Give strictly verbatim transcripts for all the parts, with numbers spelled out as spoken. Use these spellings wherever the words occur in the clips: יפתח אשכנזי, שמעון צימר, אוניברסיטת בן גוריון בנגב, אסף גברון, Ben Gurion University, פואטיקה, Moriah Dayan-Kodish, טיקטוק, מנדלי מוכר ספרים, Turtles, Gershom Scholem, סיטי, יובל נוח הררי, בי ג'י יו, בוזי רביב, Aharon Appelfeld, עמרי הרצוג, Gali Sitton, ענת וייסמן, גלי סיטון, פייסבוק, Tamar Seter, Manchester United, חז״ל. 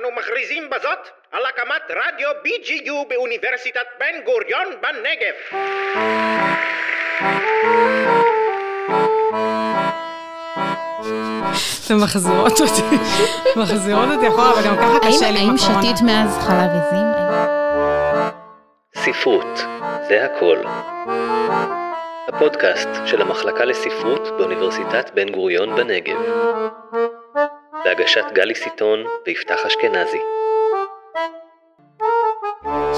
אנו מכריזים בזאת על הקמת רדיו בי ג'י יו באוניברסיטת בן גוריון בנגב. זה מחזירות אותי. מחזירות אותי אחורה, אבל גם ככה קשה לי עם הקורונה. האם שתית מאז חלב עזים? ספרות, זה הכל. הפודקאסט של המחלקה לספרות באוניברסיטת בן גוריון בנגב. בהגשת גלי סיטון ויפתח אשכנזי.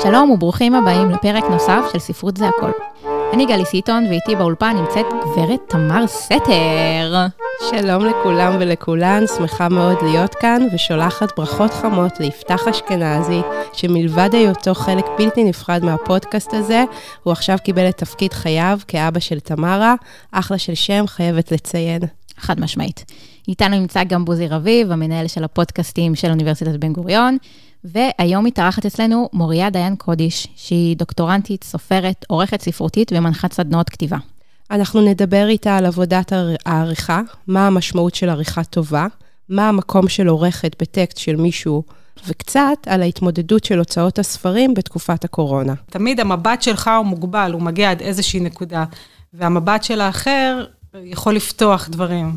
שלום וברוכים הבאים לפרק נוסף של ספרות זה הכל. אני גלי סיטון ואיתי באולפן נמצאת גברת תמר סתר. שלום לכולם ולכולן, שמחה מאוד להיות כאן ושולחת ברכות חמות ליפתח אשכנזי, שמלבד היותו חלק בלתי נפרד מהפודקאסט הזה, הוא עכשיו קיבל את תפקיד חייו כאבא של תמרה, אחלה של שם, חייבת לציין. חד משמעית. איתנו נמצא גם בוזי רביב, המנהל של הפודקאסטים של אוניברסיטת בן גוריון, והיום מתארחת אצלנו מוריה דיין קודיש, שהיא דוקטורנטית, סופרת, עורכת ספרותית ומנחת סדנאות כתיבה. אנחנו נדבר איתה על עבודת העריכה, מה המשמעות של עריכה טובה, מה המקום של עורכת בטקסט של מישהו, וקצת על ההתמודדות של הוצאות הספרים בתקופת הקורונה. תמיד המבט שלך הוא מוגבל, הוא מגיע עד איזושהי נקודה, והמבט של האחר יכול לפתוח דברים.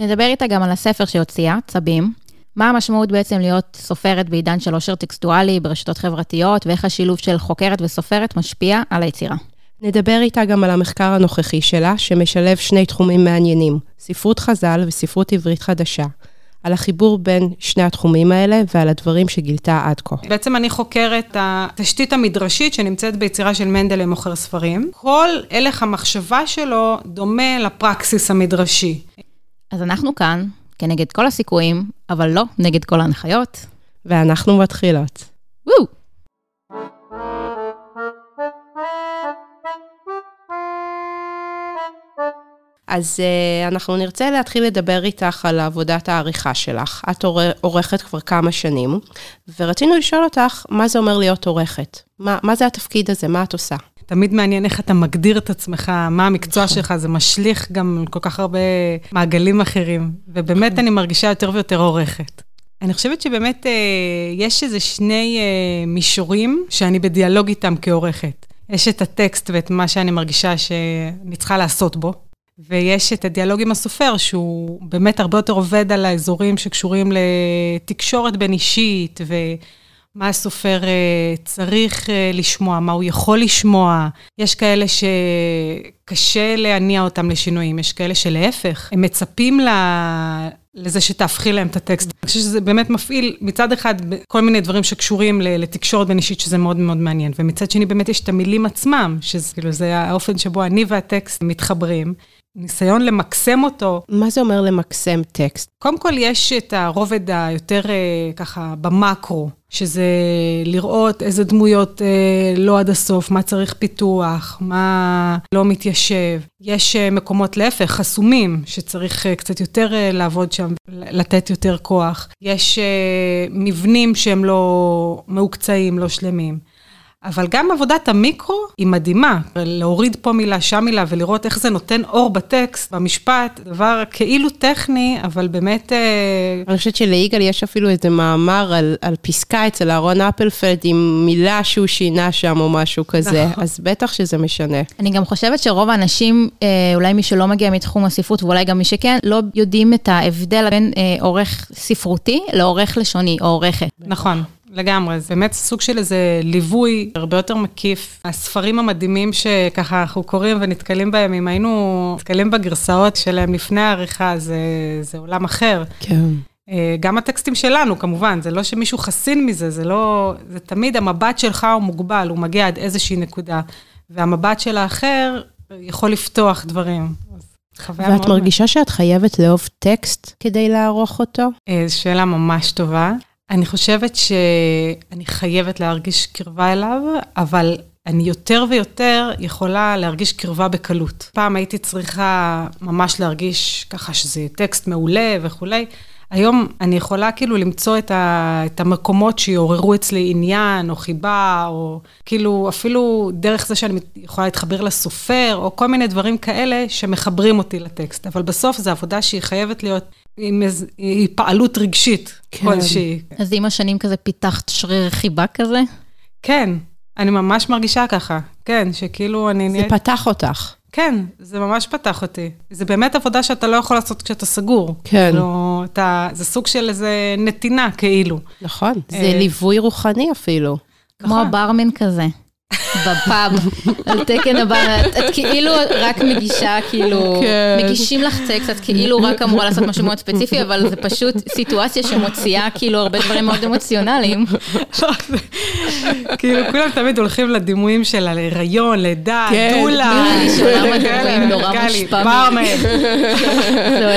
נדבר איתה גם על הספר שהוציאה, צבים. מה המשמעות בעצם להיות סופרת בעידן של עושר טקסטואלי, ברשתות חברתיות, ואיך השילוב של חוקרת וסופרת משפיע על היצירה. נדבר איתה גם על המחקר הנוכחי שלה, שמשלב שני תחומים מעניינים, ספרות חז"ל וספרות עברית חדשה. על החיבור בין שני התחומים האלה ועל הדברים שגילתה עד כה. בעצם אני חוקרת את התשתית המדרשית שנמצאת ביצירה של מנדלי מוכר ספרים. כל הלך המחשבה שלו דומה לפרקסיס המדרשי. אז אנחנו כאן, כנגד כל הסיכויים, אבל לא נגד כל ההנחיות. ואנחנו מתחילות. וואו! אז uh, אנחנו נרצה להתחיל לדבר איתך על עבודת העריכה שלך. את עורכת כבר כמה שנים, ורצינו לשאול אותך, מה זה אומר להיות עורכת? מה, מה זה התפקיד הזה? מה את עושה? תמיד מעניין איך אתה מגדיר את עצמך, מה המקצוע שלך, זה משליך גם כל כך הרבה מעגלים אחרים, ובאמת אני מרגישה יותר ויותר עורכת. אני חושבת שבאמת uh, יש איזה שני uh, מישורים שאני בדיאלוג איתם כעורכת. יש את הטקסט ואת מה שאני מרגישה שאני צריכה לעשות בו, ויש את הדיאלוג עם הסופר, שהוא באמת הרבה יותר עובד על האזורים שקשורים לתקשורת בין אישית, ומה הסופר צריך לשמוע, מה הוא יכול לשמוע. יש כאלה שקשה להניע אותם לשינויים, יש כאלה שלהפך. הם מצפים לה... לזה שתהפכי להם את הטקסט. אני חושבת שזה באמת מפעיל מצד אחד כל מיני דברים שקשורים לתקשורת בין אישית, שזה מאוד מאוד מעניין, ומצד שני באמת יש את המילים עצמם, שזה כאילו זה האופן שבו אני והטקסט מתחברים. ניסיון למקסם אותו. מה זה אומר למקסם טקסט? קודם כל יש את הרובד היותר ככה במקרו, שזה לראות איזה דמויות לא עד הסוף, מה צריך פיתוח, מה לא מתיישב. יש מקומות להפך, חסומים, שצריך קצת יותר לעבוד שם, לתת יותר כוח. יש מבנים שהם לא מעוקצאים, לא שלמים. אבל גם עבודת המיקרו היא מדהימה, להוריד פה מילה, שם מילה, ולראות איך זה נותן אור בטקסט, במשפט, דבר כאילו טכני, אבל באמת... אני חושבת שלאיגל יש אפילו איזה מאמר על, על פסקה אצל אהרון אפלפלד, עם מילה שהוא שינה שם או משהו כזה, אז בטח שזה משנה. אני גם חושבת שרוב האנשים, אולי מי שלא מגיע מתחום הספרות, ואולי גם מי שכן, לא יודעים את ההבדל בין עורך ספרותי לעורך לשוני, או עורכת. נכון. לגמרי, זה באמת סוג של איזה ליווי הרבה יותר מקיף. הספרים המדהימים שככה אנחנו קוראים ונתקלים בהם, אם היינו נתקלים בגרסאות שלהם לפני העריכה, זה, זה עולם אחר. כן. גם הטקסטים שלנו, כמובן, זה לא שמישהו חסין מזה, זה לא, זה תמיד המבט שלך הוא מוגבל, הוא מגיע עד איזושהי נקודה, והמבט של האחר יכול לפתוח דברים. ואת מרגישה שאת חייבת לאהוב טקסט כדי לערוך אותו? זו שאלה ממש טובה. אני חושבת שאני חייבת להרגיש קרבה אליו, אבל אני יותר ויותר יכולה להרגיש קרבה בקלות. פעם הייתי צריכה ממש להרגיש ככה שזה טקסט מעולה וכולי. היום אני יכולה כאילו למצוא את, ה, את המקומות שיעוררו אצלי עניין או חיבה, או כאילו אפילו דרך זה שאני יכולה להתחבר לסופר, או כל מיני דברים כאלה שמחברים אותי לטקסט. אבל בסוף זו עבודה שהיא חייבת להיות היא פעלות רגשית כלשהי. אז עם השנים כזה פיתחת שריר חיבה כזה? כן, אני ממש מרגישה ככה. כן, שכאילו אני... זה פתח אותך. כן, זה ממש פתח אותי. זה באמת עבודה שאתה לא יכול לעשות כשאתה סגור. כן. זה סוג של איזה נתינה כאילו. נכון. זה ליווי רוחני אפילו. כמו הברמן כזה. בפאב, על תקן הבא, את כאילו רק מגישה, כאילו, מגישים לך טקסט, את כאילו רק אמורה לעשות משהו מאוד ספציפי, אבל זה פשוט סיטואציה שמוציאה כאילו הרבה דברים מאוד אמוציונליים. כאילו, כולם תמיד הולכים לדימויים של הריון, לידה, דולה. עולם הדימויים נורא מושפע.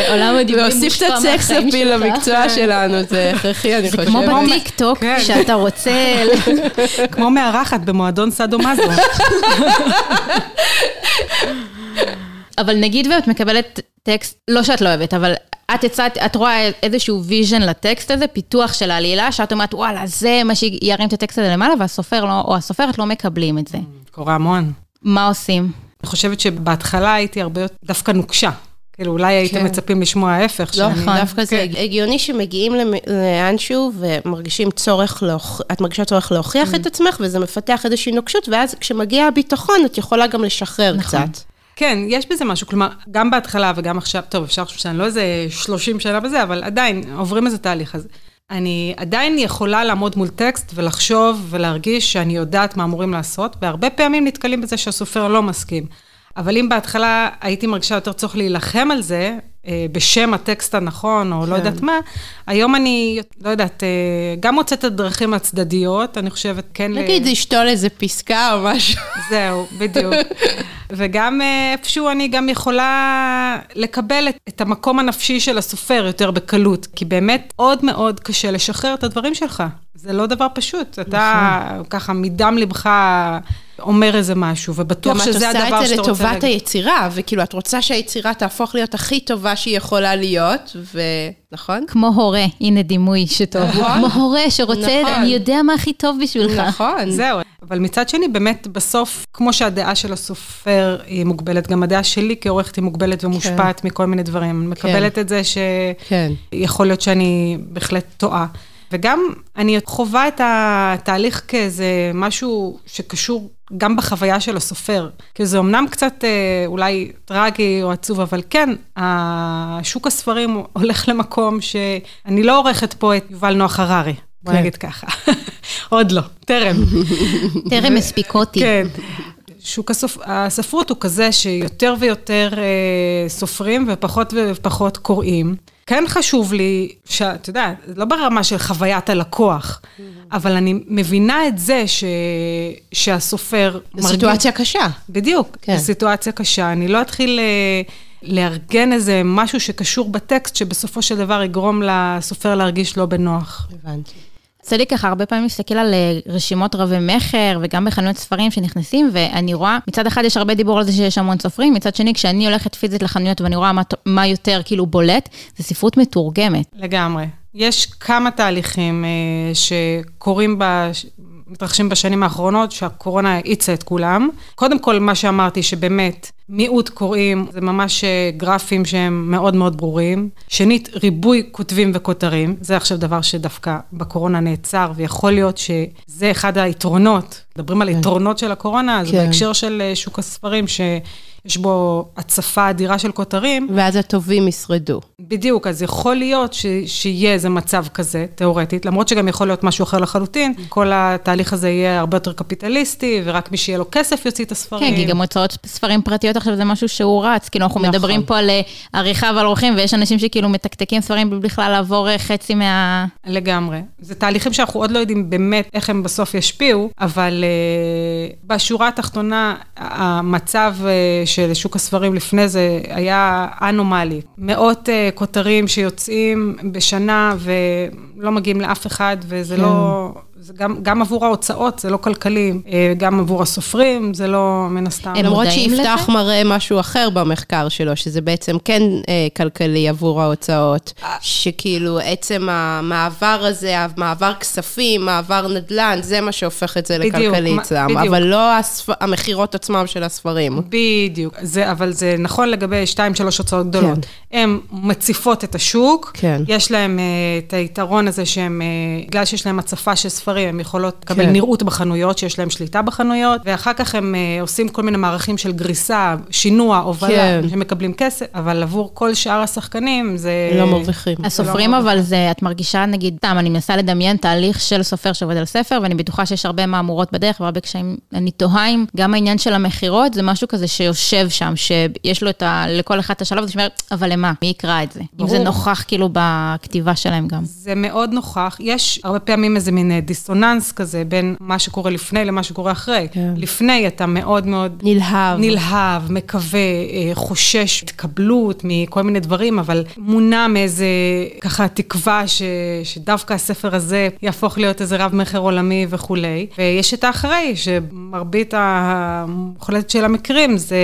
עולם הדימויים מושפע מהחיים שלך. למקצוע שלנו, זה הכרחי, אני חושבת. זה כמו בטיק טוק, שאתה רוצה... כמו מארחת במועדון סדו מזו. אבל נגיד ואת מקבלת טקסט, לא שאת לא אוהבת, אבל את יצאת, את רואה איזשהו ויז'ן לטקסט הזה, פיתוח של העלילה, שאת אומרת, וואלה, זה מה שירים את הטקסט הזה למעלה, והסופר לא, או הסופרת לא מקבלים את זה. קורה המון. מה עושים? אני חושבת שבהתחלה הייתי הרבה דווקא נוקשה. כאילו, אולי הייתם מצפים לשמוע ההפך. לא, דווקא זה הגיוני שמגיעים לאנשהו ומרגישים צורך, את מרגישה צורך להוכיח את עצמך, וזה מפתח איזושהי נוקשות, ואז כשמגיע הביטחון, את יכולה גם לשחרר קצת. כן, יש בזה משהו, כלומר, גם בהתחלה וגם עכשיו, טוב, אפשר חושב שאני לא איזה שלושים שנה בזה, אבל עדיין עוברים איזה תהליך. אז אני עדיין יכולה לעמוד מול טקסט ולחשוב ולהרגיש שאני יודעת מה אמורים לעשות, והרבה פעמים נתקלים בזה שהסופר לא מסכים. אבל אם בהתחלה הייתי מרגישה יותר צורך להילחם על זה, בשם הטקסט הנכון, או לא יודעת מה, היום אני, לא יודעת, גם מוצאת את הדרכים הצדדיות, אני חושבת כן... נגיד, לשתול איזה פסקה או משהו. זהו, בדיוק. וגם איפשהו אני גם יכולה לקבל את המקום הנפשי של הסופר יותר בקלות, כי באמת עוד מאוד קשה לשחרר את הדברים שלך. זה לא דבר פשוט. אתה ככה מדם לבך... אומר איזה משהו, ובטוח שזה הדבר שאתה רוצה... גם את עושה את זה לטובת היצירה, וכאילו את רוצה שהיצירה תהפוך להיות הכי טובה שהיא יכולה להיות, ונכון? כמו הורה, הנה דימוי שטוב. כמו הורה שרוצה, אני יודע מה הכי טוב בשבילך. נכון. זהו. אבל מצד שני, באמת בסוף, כמו שהדעה של הסופר היא מוגבלת, גם הדעה שלי כעורכת היא מוגבלת ומושפעת מכל מיני דברים. מקבלת את זה שיכול להיות שאני בהחלט טועה. וגם אני חווה את התהליך כאיזה משהו שקשור גם בחוויה של הסופר, כי זה אמנם קצת אולי טרגי או עצוב, אבל כן, השוק הספרים הולך למקום שאני לא עורכת פה את יובל נוח הררי, בוא נגיד ככה. עוד לא, תרם. תרם הספיקותי. כן. שוק הספרות הוא כזה שיותר ויותר סופרים ופחות ופחות קוראים. כן חשוב לי, שאת יודעת, לא ברמה של חוויית הלקוח, אבל אני מבינה את זה ש... שהסופר... סיטואציה קשה. בדיוק, סיטואציה קשה. אני לא אתחיל לארגן איזה משהו שקשור בטקסט, שבסופו של דבר יגרום לסופר להרגיש לא בנוח. הבנתי. עשה לי ככה, הרבה פעמים מסתכל על רשימות רבי מחר, וגם בחנויות ספרים שנכנסים, ואני רואה, מצד אחד יש הרבה דיבור על זה שיש המון סופרים, מצד שני, כשאני הולכת פיזית לחנויות, ואני רואה מה, מה יותר כאילו בולט, זה ספרות מתורגמת. לגמרי. יש כמה תהליכים אה, שקורים, בש... מתרחשים בשנים האחרונות, שהקורונה העיצה את כולם. קודם כל, מה שאמרתי, שבאמת, מיעוט קוראים, זה ממש גרפים שהם מאוד מאוד ברורים. שנית, ריבוי כותבים וכותרים, זה עכשיו דבר שדווקא בקורונה נעצר, ויכול להיות שזה אחד היתרונות, מדברים על יתרונות של הקורונה, אז בהקשר של שוק הספרים, שיש בו הצפה אדירה של כותרים. ואז הטובים ישרדו. בדיוק, אז יכול להיות שיהיה איזה מצב כזה, תיאורטית, למרות שגם יכול להיות משהו אחר לחלוטין, כל התהליך הזה יהיה הרבה יותר קפיטליסטי, ורק מי שיהיה לו כסף יוציא את הספרים. כן, כי גם הוצאות ספרים פרטיות עכשיו זה משהו שהוא רץ, כאילו אנחנו מדברים פה על עריכה ועל עורכים, ויש אנשים שכאילו מתקתקים ספרים בכלל לעבור חצי מה... לגמרי. זה תהליכים שאנחנו עוד לא יודעים באמת איך הם בסוף ישפיעו, אבל בשורה התחתונה, המצב של שוק הספרים לפני זה היה אנומלי. מאות כותרים שיוצאים בשנה ולא מגיעים לאף אחד, וזה לא... זה גם, גם עבור ההוצאות, זה לא כלכלי, גם עבור הסופרים, זה לא מן הסתם. למרות שיפתח מראה משהו אחר במחקר שלו, שזה בעצם כן כלכלי עבור ההוצאות, שכאילו עצם המעבר הזה, מעבר כספים, מעבר נדל"ן, זה מה שהופך את זה לכלכלי אצלם, אבל לא המחירות עצמם של הספרים. בדיוק, אבל זה נכון לגבי שתיים, שלוש הוצאות גדולות. הן מציפות את השוק, יש להם את היתרון הזה שהם, בגלל שיש להם הצפה של ספרים, הם יכולות לקבל נראות בחנויות, שיש להם שליטה בחנויות, ואחר כך הם עושים כל מיני מערכים של גריסה, שינוע, הובלה, שמקבלים כסף, אבל עבור כל שאר השחקנים זה... לא מרוויחים. הסופרים אבל זה, את מרגישה נגיד, תם, אני מנסה לדמיין תהליך של סופר שעובד על ספר, ואני בטוחה שיש הרבה מהמורות בדרך, והרבה קשיים, אני תוהה אם גם העניין של המחירות, זה משהו כזה שיושב שם, שיש לו את ה... לכל אחד השלב, זה שמר, אבל למה? מי יקרא את זה? אם זה נוכח כאילו בכתיבה שלהם גם. זה מאוד נוכח. יש הרבה פעמים איזה מין דיסוננס כזה, בין מה שקורה לפני למה שקורה אחרי. לפני אתה מאוד מאוד... נלהב. נלהב, מקווה, חושש, התקבלות מכל מיני דברים, אבל מונע מאיזה ככה תקווה ש... שדווקא הספר הזה יהפוך להיות איזה רב מחר עולמי וכולי. ויש את האחרי, שמרבית המוחלטת של המקרים, זה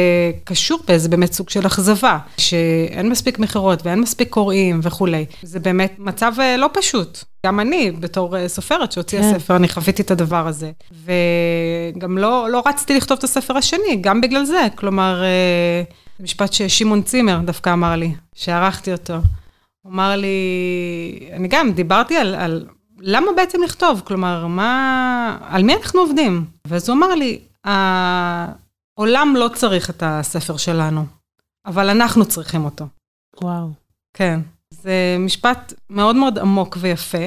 קשור באיזה באמת סוג של אכזבה, שאין מספיק מחירות ואין מספיק קוראים וכולי. זה באמת מצב לא פשוט. גם אני, בתור סופרת שהוציאה yeah. ספר, אני חוויתי את הדבר הזה. וגם לא, לא רציתי לכתוב את הספר השני, גם בגלל זה. כלומר, משפט ששימון צימר דווקא אמר לי, שערכתי אותו. הוא אמר לי, אני גם דיברתי על, על למה בעצם לכתוב, כלומר, מה, על מי אנחנו עובדים? ואז הוא אמר לי, העולם לא צריך את הספר שלנו, אבל אנחנו צריכים אותו. וואו. כן. זה משפט מאוד מאוד עמוק ויפה.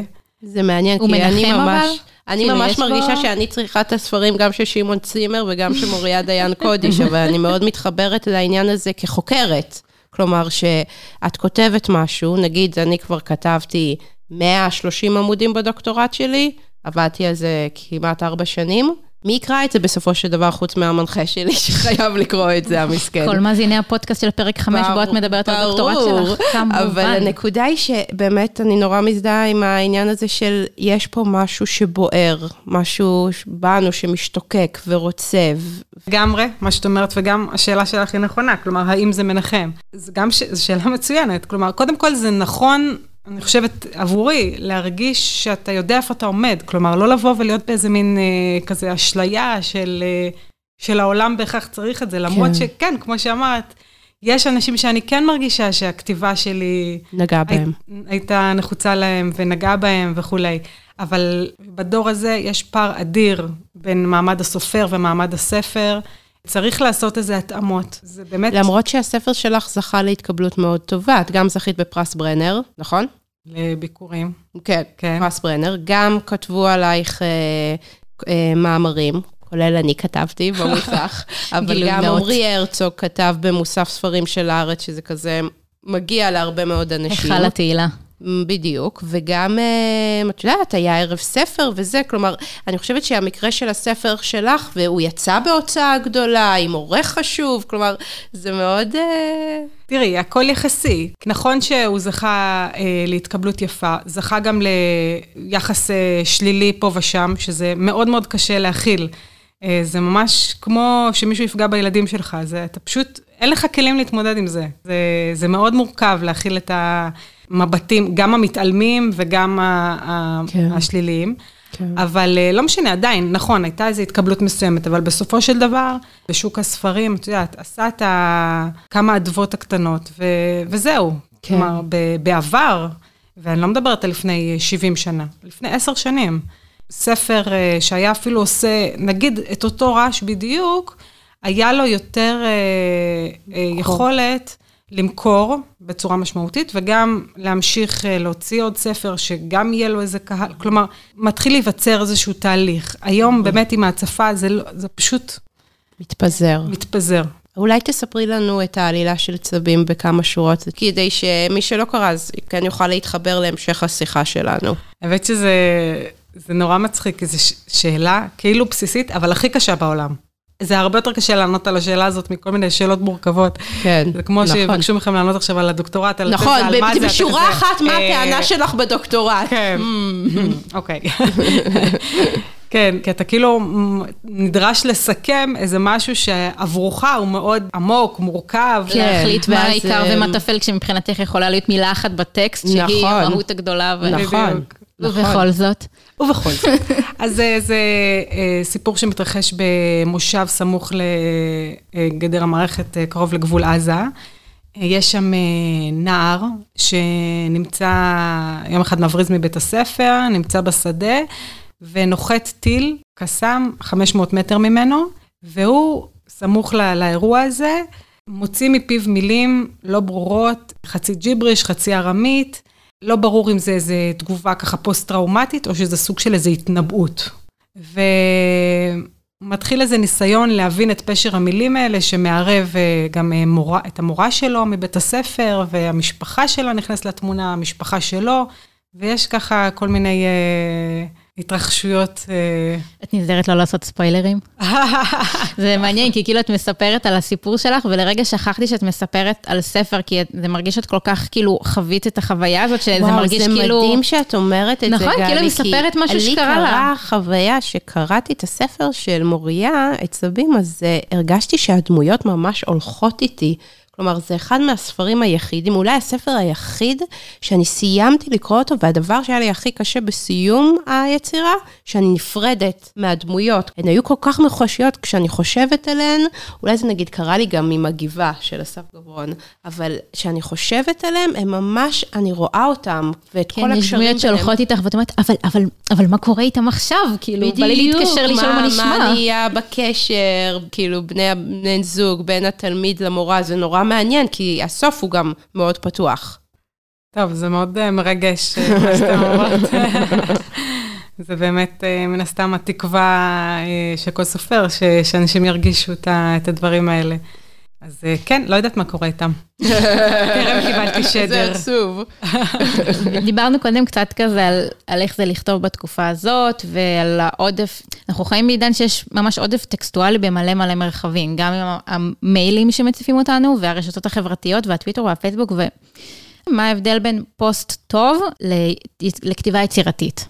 זה מעניין, כי אני ממש... אני ממש מרגישה שאני צריכה את הספרים גם של שמעון צימר וגם של מוריה דיין קודיש, אבל אני מאוד מתחברת לעניין הזה כחוקרת. כלומר, שאת כותבת משהו, נגיד, אני כבר כתבתי מאה ושלושים עמודים בדוקטורט שלי, עבדתי על זה כמעט ארבע שנים, מי יקרא את זה בסופו של דבר חוץ מהמנחה שלי שחייב לקרוא את זה המסכן. כל מה זה הנה הפודקאסט של פרק חמש בו את מדברת על הדוקטורט שלך. אבל הנקודה היא שבאמת אני נורא מזדהה עם העניין הזה של יש פה משהו שבוער, משהו בנו שמשתוקק ורוצה. לגמרי, מה שאת אומרת וגם השאלה שלך היא נכונה, כלומר האם זה מנחם? זו גם שאלה מצוינת, כלומר קודם כל זה נכון, אני חושבת עבורי, להרגיש שאתה יודע איפה אתה עומד, כלומר, לא לבוא ולהיות באיזה מין אה, כזה אשליה של, אה, של העולם בהכרח צריך את זה, למרות כן. שכן, כמו שאמרת, יש אנשים שאני כן מרגישה שהכתיבה שלי... נגעה בהם. הי, הייתה נחוצה להם ונגעה בהם וכולי, אבל בדור הזה יש פער אדיר בין מעמד הסופר ומעמד הספר, צריך לעשות איזה התאמות. זה באמת... למרות שהספר שלך זכה להתקבלות מאוד טובה, את גם זכית בפרס ברנר, נכון? לביקורים. כן, כן. פרס ברנר. גם כתבו עלייך אה, אה, מאמרים, כולל אני כתבתי במוסך, אבל גם עמרי הרצוג כתב במוסף ספרים של הארץ, שזה כזה מגיע להרבה מאוד אנשים. החל התהילה. בדיוק, וגם, את יודעת, היה ערב ספר וזה, כלומר, אני חושבת שהמקרה של הספר שלך, והוא יצא בהוצאה גדולה, עם עורך חשוב, כלומר, זה מאוד... תראי, הכל יחסי. נכון שהוא זכה אה, להתקבלות יפה, זכה גם ליחס אה, שלילי פה ושם, שזה מאוד מאוד קשה להכיל. אה, זה ממש כמו שמישהו יפגע בילדים שלך, זה, אתה פשוט, אין לך כלים להתמודד עם זה. זה, זה מאוד מורכב להכיל את ה... מבטים, גם המתעלמים וגם כן. השליליים, כן. אבל לא משנה, עדיין, נכון, הייתה איזו התקבלות מסוימת, אבל בסופו של דבר, בשוק הספרים, את יודעת, עשה את ה... כמה עדבות הקטנות, ו... וזהו, כן. כלומר, ב... בעבר, ואני לא מדברת על לפני שבעים שנה, לפני עשר שנים, ספר שהיה אפילו עושה, נגיד, את אותו רעש בדיוק, היה לו יותר יכולת, למכור בצורה משמעותית, וגם להמשיך להוציא עוד ספר, שגם יהיה לו איזה קהל, כלומר, מתחיל להיווצר איזשהו תהליך. היום באמת עם ההצפה, זה, זה פשוט... מתפזר. מתפזר. אולי תספרי לנו את העלילה של צבים בכמה שורות, כדי שמי שלא קרא, אז כן יוכל להתחבר להמשך השיחה שלנו. האמת שזה נורא מצחיק, זו שאלה כאילו בסיסית, אבל הכי קשה בעולם. זה הרבה יותר קשה לענות על השאלה הזאת מכל מיני שאלות מורכבות. כן, זה כמו נכון. שבקשו מכם לענות עכשיו על הדוקטורט, על נכון, על מה זה. בשורה זה, אחת, מה הטענה שלך בדוקטורט? כן, אוקיי. כן, כי אתה כאילו נדרש לסכם איזה משהו שעבורך הוא מאוד עמוק, מורכב. להחליט מה העיקר ומה תפל, כשמבחינתך יכולה להיות מילה אחת בטקסט, שהיא המהות הגדולה. נכון. ובכל זאת. ובכל זאת. אז זה סיפור שמתרחש במושב סמוך לגדר המערכת, קרוב לגבול עזה. יש שם נער שנמצא, יום אחד מבריז מבית הספר, נמצא בשדה, ונוחת טיל, קסם, חמש מאות מטר ממנו, והוא סמוך לא, לאירוע הזה, מוציא מפיו מילים לא ברורות, חצי ג'יבריש, חצי ארמית, לא ברור אם זה איזו תגובה ככה פוסט-טראומטית, או שזה סוג של איזו התנבאות. ומתחיל איזה ניסיון להבין את פשר המילים האלה, שמערב גם מורה, את המורה שלו מבית הספר, והמשפחה שלו נכנס לתמונה, המשפחה שלו, ויש ככה כל מיני... התרחשויות... את נזדרת לא לעשות ספוילרים? זה מעניין, כי כאילו את מספרת על הסיפור שלך, ולרגע שכחתי שאת מספרת על ספר, כי זה מרגיש שאת כל כך כאילו חווית את החוויה הזאת, שזה מרגיש כאילו... וואו, זה מדהים שאת אומרת את זה, גלי. נכון, כאילו מספרת משהו שקרה לה. לי קרה חוויה שקראתי את הספר של מוריה, עצבים, אז הרגשתי שהדמויות ממש הולכות איתי. כלומר, זה אחד מהספרים היחידים, אולי הספר היחיד שאני סיימתי לקרוא אותו, והדבר שהיה לי הכי קשה בסיום היצירה, שאני נפרדת מהדמויות. הן היו כל כך מחושיות כשאני חושבת עליהן, אולי זה נגיד קרה לי גם עם הגיבה של אסף גברון, אבל כשאני חושבת עליהן, הן ממש, אני רואה אותן, ואת כל הקשרים... כן, יש דמויות שהולכות איתך, ואתה אומרת, אבל, אבל, אבל מה קורה איתם עכשיו? כאילו, בא לי להתקשר לשאול מה נשמע. מה נהיה בקשר, כאילו, בני, בני זוג, בין התלמיד למורה, זה נורא מעניין, כי הסוף הוא גם מאוד פתוח. טוב, זה מאוד מרגש מה שאתם אומרות. זה באמת מן הסתם התקווה שכל סופר, שאנשים ירגישו את הדברים האלה. אז כן, לא יודעת מה קורה איתם. תראה, קיבלתי שדר. זה עצוב. דיברנו קודם קצת כזה על, על איך זה לכתוב בתקופה הזאת, ועל העודף, אנחנו חיים בעידן שיש ממש עודף טקסטואלי במלא מלא מרחבים, גם עם המיילים שמציפים אותנו, והרשתות החברתיות, והטוויטר והפייסבוק, ומה ההבדל בין פוסט טוב לכתיבה יצירתית?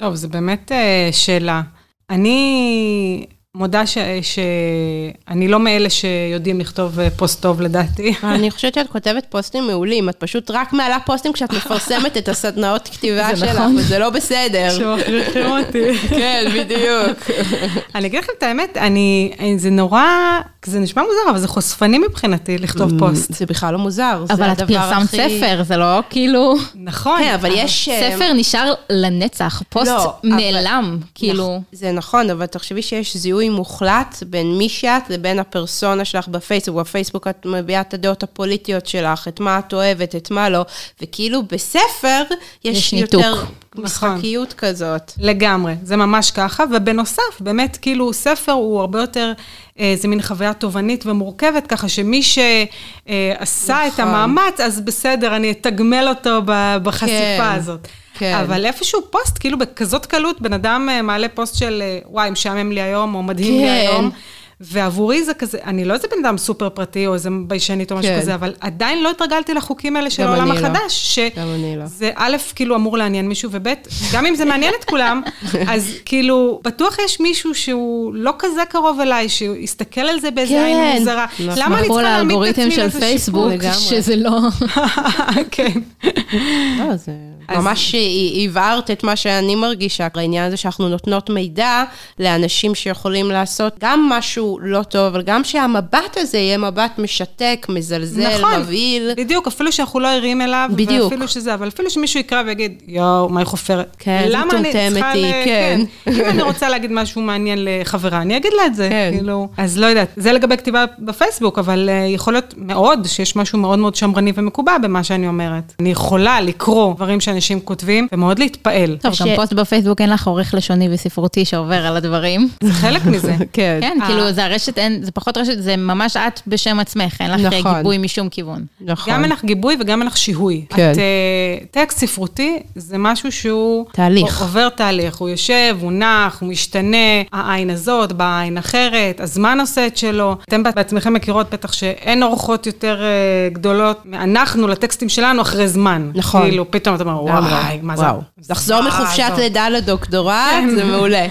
טוב, זה באמת שאלה. אני... מודה שאני לא מאלה שיודעים לכתוב פוסט טוב לדעתי. אני חושבת שאת כותבת פוסטים מעולים, את פשוט רק מעלה פוסטים כשאת מפרסמת את הסדנאות כתיבה שלך, וזה לא בסדר. שמחריכים אותי. כן, בדיוק. אני אגיד לכם את האמת, זה נורא, זה נשמע מוזר, אבל זה חושפני מבחינתי לכתוב פוסט. זה בכלל לא מוזר. אבל את פרסמת ספר, זה לא כאילו... נכון. אבל יש... ספר נשאר לנצח, פוסט נעלם, כאילו. זה נכון, אבל תחשבי שיש זיהוי מוחלט בין מי שאת לבין הפרסונה שלך בפייסבוק. בפייסבוק את מביאה את הדעות הפוליטיות שלך, את מה את אוהבת, את מה לא, וכאילו בספר יש, יש יותר משחקיות נכון. כזאת. לגמרי, זה ממש ככה, ובנוסף, באמת כאילו ספר הוא הרבה יותר, אה, זה מין חוויה תובנית ומורכבת, ככה שמי שעשה נכון. את המאמץ, אז בסדר, אני אתגמל אותו בחשיפה כן. הזאת. כן. אבל איפשהו פוסט, כאילו בכזאת קלות, בן אדם מעלה פוסט של, וואי, משעמם לי היום, או מדהים כן. לי היום, ועבורי זה כזה, אני לא איזה בן אדם סופר פרטי, או איזה ביישנית או משהו כן. כזה, אבל עדיין לא התרגלתי לחוקים האלה של העולם החדש, לא. שזה לא. א', כאילו אמור לעניין מישהו, וב', גם אם זה מעניין את כולם, אז כאילו, בטוח יש מישהו שהוא לא כזה קרוב אליי, שיסתכל על זה באיזה כן. עין מוזרה. לא למה אני צריכה להעמיד את עצמי לאיזה פייסבוק, שזה לא... כן. לא, זה... ממש הבהרת את מה שאני מרגישה, העניין הזה שאנחנו נותנות מידע לאנשים שיכולים לעשות גם משהו לא טוב, אבל גם שהמבט הזה יהיה מבט משתק, מזלזל, מבהיל. נכון, בדיוק, אפילו שאנחנו לא ערים אליו, ואפילו שזה, אבל אפילו שמישהו יקרא ויגיד, יואו, מה היא חופרת? כן, זה טומטמת היא, כן. אם אני רוצה להגיד משהו מעניין לחברה, אני אגיד לה את זה, כאילו. אז לא יודעת, זה לגבי כתיבה בפייסבוק, אבל יכול להיות מאוד, שיש משהו מאוד מאוד שמרני ומקובע במה שאני אומרת. אני יכולה לקרוא דברים שאני שאנשים כותבים, ומאוד להתפעל. טוב, גם פוסט בפייסבוק אין לך עורך לשוני וספרותי שעובר על הדברים. זה חלק מזה. כן, כאילו זה הרשת, זה פחות רשת, זה ממש את בשם עצמך, אין לך גיבוי משום כיוון. גם אין לך גיבוי וגם אין לך שיהוי. טקסט ספרותי זה משהו שהוא עובר תהליך, הוא יושב, הוא נח, הוא משתנה, העין הזאת, בעין אחרת, הזמן עושה את שלו. אתם בעצמכם מכירות בטח שאין אורחות יותר גדולות מאנחנו לטקסטים שלנו אחרי זמן. נכון. כאילו, פתאום אתה אומר, וואי, מה זה? לחזור מחופשת לידה לדוקטורט, זה מעולה.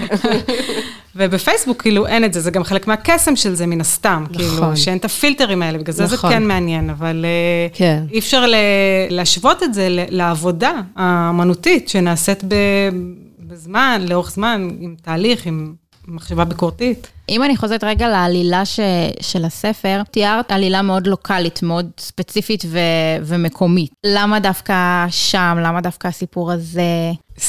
ובפייסבוק כאילו אין את זה, זה גם חלק מהקסם של זה מן הסתם, נכון. כאילו, שאין את הפילטרים האלה, בגלל זה נכון. זה כן מעניין, אבל כן. אי אפשר להשוות את זה לעבודה האמנותית שנעשית בזמן, לאורך זמן, עם תהליך, עם מחשבה ביקורתית. אם אני חוזרת רגע לעלילה ש, של הספר, תיארת עלילה מאוד לוקלית, מאוד ספציפית ו, ומקומית. למה דווקא שם? למה דווקא הסיפור הזה?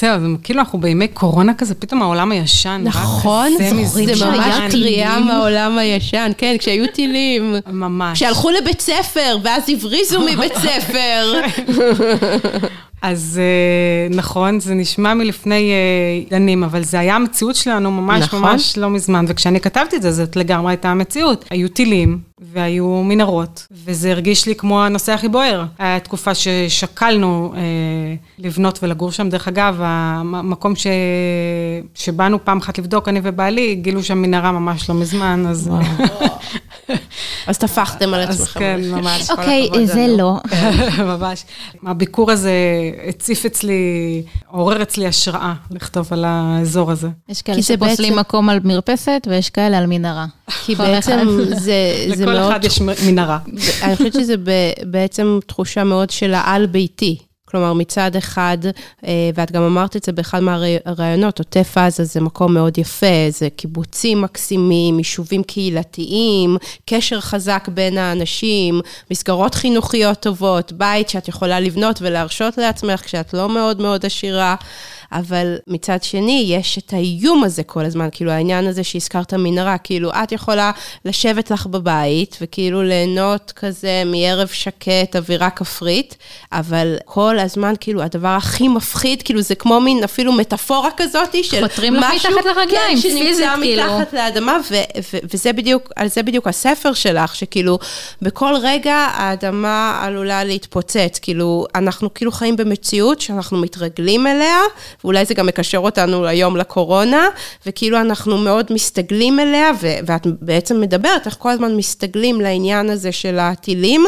זהו, כאילו אנחנו בימי קורונה כזה, פתאום העולם הישן. נכון, זה ממש קריאה מהעולם הישן, כן, כשהיו טילים. ממש. כשהלכו לבית ספר, ואז הבריזו מבית ספר. אז נכון, זה נשמע מלפני דנים, אבל זה היה המציאות שלנו ממש ממש לא מזמן, וכשאני כתבתי את זה, זאת לגמרי הייתה המציאות. היו טילים. והיו מנהרות, וזה הרגיש לי כמו הנושא הכי בוער. היה תקופה ששקלנו אה, לבנות ולגור שם. דרך אגב, המקום ש... שבאנו פעם אחת לבדוק, אני ובעלי, גילו שם מנהרה ממש לא מזמן, אז... אז תפחתם על עצמכם. כן, ממש. אוקיי, זה לא. ממש. הביקור הזה הציף אצלי, עורר אצלי השראה לכתוב על האזור הזה. יש כאלה שפוסלים מקום על מרפסת, ויש כאלה על מנהרה. כי בעצם זה... לכל אחד יש מנהרה. אני חושבת שזה בעצם תחושה מאוד של העל ביתי. כלומר, מצד אחד, ואת גם אמרת את זה באחד מהרעיונות, עוטף עזה זה מקום מאוד יפה, זה קיבוצים מקסימים, יישובים קהילתיים, קשר חזק בין האנשים, מסגרות חינוכיות טובות, בית שאת יכולה לבנות ולהרשות לעצמך כשאת לא מאוד מאוד עשירה, אבל מצד שני, יש את האיום הזה כל הזמן, כאילו העניין הזה שהזכרת מנהרה, כאילו את יכולה לשבת לך בבית, וכאילו ליהנות כזה מערב שקט, אווירה כפרית, אבל כל הזמן, כאילו, הדבר הכי מפחיד, כאילו זה כמו מין אפילו מטאפורה כזאת, של משהו שנמצא מתחת לאדמה, וזה בדיוק, על זה בדיוק הספר שלך, שכאילו בכל רגע האדמה עלולה להתפוצץ, כאילו אנחנו כאילו חיים במציאות שאנחנו מתרגלים אליה, ואולי זה גם מקשר אותנו היום לקורונה, וכאילו אנחנו מאוד מסתגלים אליה, ו- ואת בעצם מדברת, איך כל הזמן מסתגלים לעניין הזה של הטילים,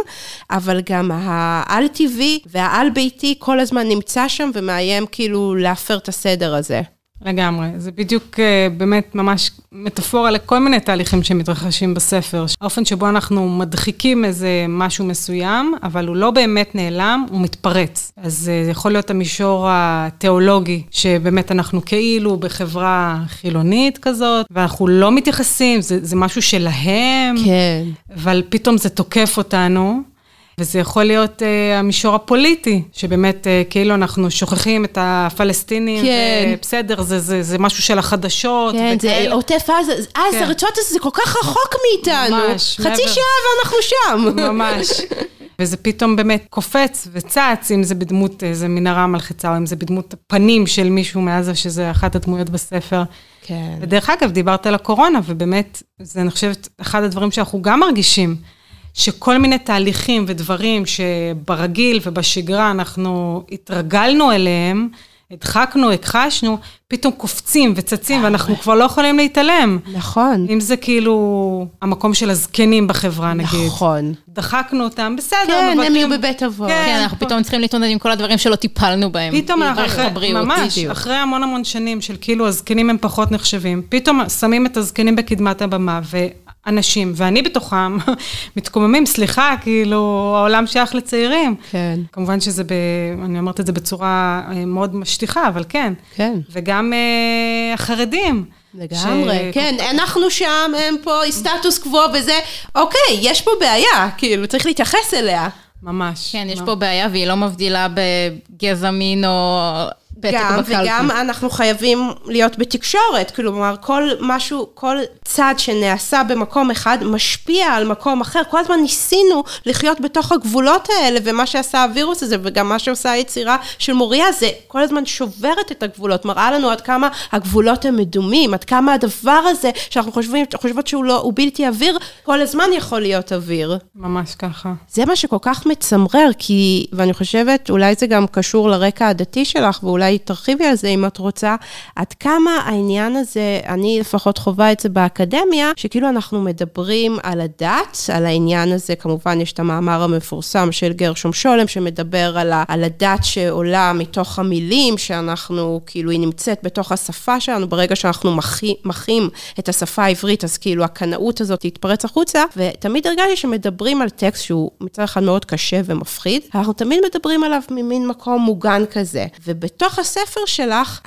אבל גם העל-טבעי והעל-ביתי כל הזמן נמצא שם, ומאיים כאילו להפר את הסדר הזה. לגמרי, זה בדיוק באמת ממש מטאפורה לכל מיני תהליכים שמתרחשים בספר. האופן שבו אנחנו מדחיקים איזה משהו מסוים, אבל הוא לא באמת נעלם, הוא מתפרץ. אז זה יכול להיות המישור התיאולוגי, שבאמת אנחנו כאילו בחברה חילונית כזאת, ואנחנו לא מתייחסים, זה, זה משהו שלהם, כן. אבל פתאום זה תוקף אותנו. וזה יכול להיות uh, המישור הפוליטי, שבאמת uh, כאילו אנחנו שוכחים את הפלסטינים, כן. בסדר, זה, זה, זה משהו של החדשות. כן, וכאל... זה עוטף עזה, אז הרצועות הזה זה כל כך רחוק מאיתנו, ממש, חצי מעבר. שעה ואנחנו שם. ממש. וזה פתאום באמת קופץ וצץ, אם זה בדמות איזה מנהרה מלחיצה, או אם זה בדמות פנים של מישהו מעזה, שזה אחת הדמויות בספר. כן. ודרך אגב, דיברת על הקורונה, ובאמת, זה אני חושבת, אחד הדברים שאנחנו גם מרגישים, שכל מיני תהליכים ודברים שברגיל ובשגרה אנחנו התרגלנו אליהם, הדחקנו, הכחשנו, פתאום קופצים וצצים, ואנחנו כבר לא יכולים להתעלם. נכון. אם זה כאילו המקום של הזקנים בחברה, נגיד. נכון. דחקנו אותם, בסדר. כן, הם יהיו בבית אבות. כן, אנחנו פתאום צריכים להתמודד עם כל הדברים שלא טיפלנו בהם. פתאום אנחנו, ממש, אחרי המון המון שנים של כאילו הזקנים הם פחות נחשבים, פתאום שמים את הזקנים בקדמת הבמה, ו... אנשים, ואני בתוכם, מתקוממים, סליחה, כאילו, העולם שייך לצעירים. כן. כמובן שזה, ב, אני אמרת את זה בצורה מאוד משטיחה, אבל כן. כן. וגם אה, החרדים. לגמרי, ש... כן, אנחנו שם, הם פה, סטטוס קבוע בזה, אוקיי, יש פה בעיה, כאילו, צריך להתייחס אליה. ממש. כן, יש פה בעיה, והיא לא מבדילה בגזע מין או גם וגם אנחנו חייבים להיות בתקשורת, כלומר כל משהו, כל צד שנעשה במקום אחד משפיע על מקום אחר, כל הזמן ניסינו לחיות בתוך הגבולות האלה, ומה שעשה הווירוס הזה וגם מה שעושה היצירה של מוריה זה כל הזמן שוברת את הגבולות, מראה לנו עד כמה הגבולות הם מדומים, עד כמה הדבר הזה שאנחנו חושבים, חושבות שהוא לא, הוא בלתי אוויר, כל הזמן יכול להיות אוויר. ממש ככה. זה מה שכל כך מצמרר, כי, ואני חושבת, אולי זה גם קשור לרקע הדתי שלך, ואולי תרחיבי על זה אם את רוצה, עד כמה העניין הזה, אני לפחות חובה את זה באקדמיה, שכאילו אנחנו מדברים על הדת, על העניין הזה, כמובן יש את המאמר המפורסם של גרשום שולם, שמדבר על, ה, על הדת שעולה מתוך המילים, שאנחנו, כאילו היא נמצאת בתוך השפה שלנו, ברגע שאנחנו מחים, מחים את השפה העברית, אז כאילו הקנאות הזאת תתפרץ החוצה, ותמיד הרגשתי שמדברים על טקסט שהוא מצד אחד מאוד קשה ומפחיד, אנחנו תמיד מדברים עליו ממין מקום מוגן כזה, ובתוך הספר שלך,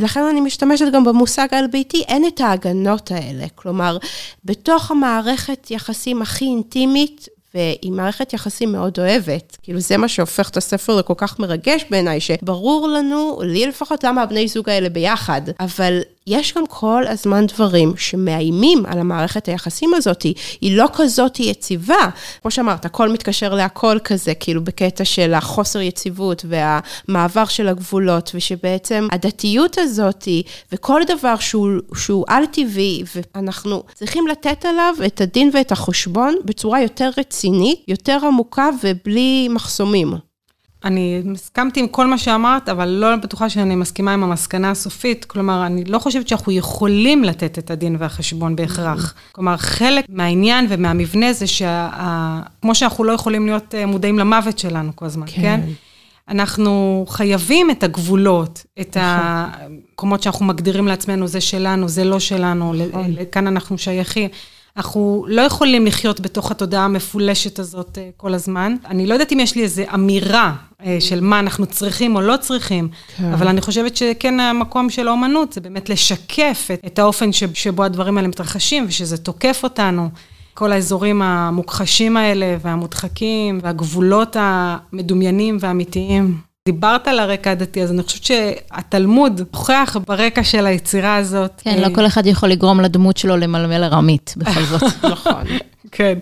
לכן אני משתמשת גם במושג על ביתי, אין את ההגנות האלה, כלומר, בתוך המערכת יחסים הכי אינטימית, והיא מערכת יחסים מאוד אוהבת. כאילו זה מה שהופך את הספר לכל כך מרגש בעיניי, שברור לנו, לי לפחות למה הבני זוג האלה ביחד, אבל יש גם כל הזמן דברים שמאיימים על המערכת היחסים הזאת, היא לא כזאת יציבה. כמו שאמרת, הכל מתקשר להכל כזה, כאילו בקטע של החוסר יציבות והמעבר של הגבולות, ושבעצם הדתיות הזאת, וכל דבר שהוא, שהוא על-טבעי, ואנחנו צריכים לתת עליו את הדין ואת החושבון בצורה יותר רצינית, יותר עמוקה ובלי מחסומים. אני מסכמתי עם כל מה שאמרת, אבל לא בטוחה שאני מסכימה עם המסקנה הסופית, כלומר, אני לא חושבת שאנחנו יכולים לתת את הדין והחשבון בהכרח. כלומר, חלק מהעניין ומהמבנה זה שכמו שאנחנו לא יכולים להיות מודעים למוות שלנו כל הזמן, כן? כן? אנחנו חייבים את הגבולות, את המקומות שאנחנו מגדירים לעצמנו, זה שלנו, זה לא שלנו, כאן אנחנו שייכים. אנחנו לא יכולים לחיות בתוך התודעה המפולשת הזאת כל הזמן. אני לא יודעת אם יש לי איזו אמירה של מה אנחנו צריכים או לא צריכים, אבל אני חושבת שכן המקום של האומנות, זה באמת לשקף את האופן שבו הדברים האלה מתרחשים, ושזה תוקף אותנו. כל האזורים המוכחשים האלה והמודחקים, והגבולות המדומיינים והאמיתיים. דיברת על הרקע הדתי, אז אני חושבת שהתלמוד הוכח ברקע של היצירה הזאת. כן, לא כל אחד יכול לגרום לדמות שלו למלמל הרמית, בכל זאת. נכון. כן,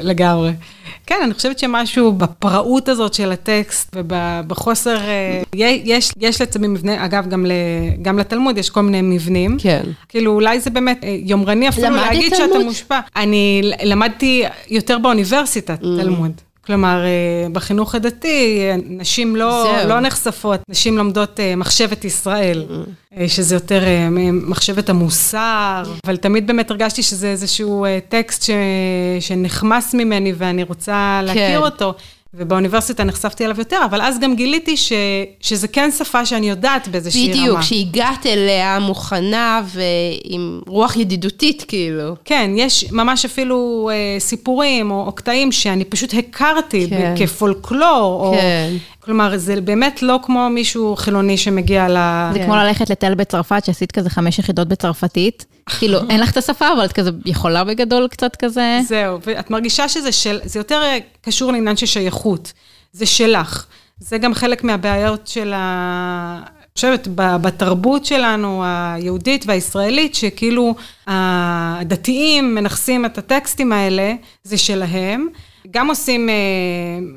לגמרי. כן, אני חושבת שמשהו בפראות הזאת של הטקסט, ובחוסר, יש לצמי מבנה, אגב, גם לתלמוד יש כל מיני מבנים. כן. כאילו, אולי זה באמת יומרני אפילו להגיד שאתה מושפע. אני למדתי יותר באוניברסיטת תלמוד. כלומר, בחינוך הדתי, נשים לא, לא נחשפות, נשים לומדות מחשבת ישראל, שזה יותר מחשבת המוסר, אבל תמיד באמת הרגשתי שזה איזשהו טקסט ש... שנחמס ממני ואני רוצה להכיר אותו. ובאוניברסיטה נחשפתי אליו יותר, אבל אז גם גיליתי ש, שזה כן שפה שאני יודעת באיזושהי רמה. בדיוק, שהגעת אליה מוכנה ועם רוח ידידותית כאילו. כן, יש ממש אפילו אה, סיפורים או, או קטעים שאני פשוט הכרתי כן. כפולקלור. כן. או, כלומר, זה באמת לא כמו מישהו חילוני שמגיע ל... זה כמו ללכת לטייל בצרפת, שעשית כזה חמש יחידות בצרפתית. כאילו, אין לך את השפה, אבל את כזה יכולה בגדול קצת כזה. זהו, ואת מרגישה שזה של... זה יותר קשור לעניין של שייכות. זה שלך. זה גם חלק מהבעיות של ה... חושבת, בתרבות שלנו, היהודית והישראלית, שכאילו הדתיים מנחסים את הטקסטים האלה, זה שלהם. גם עושים אה,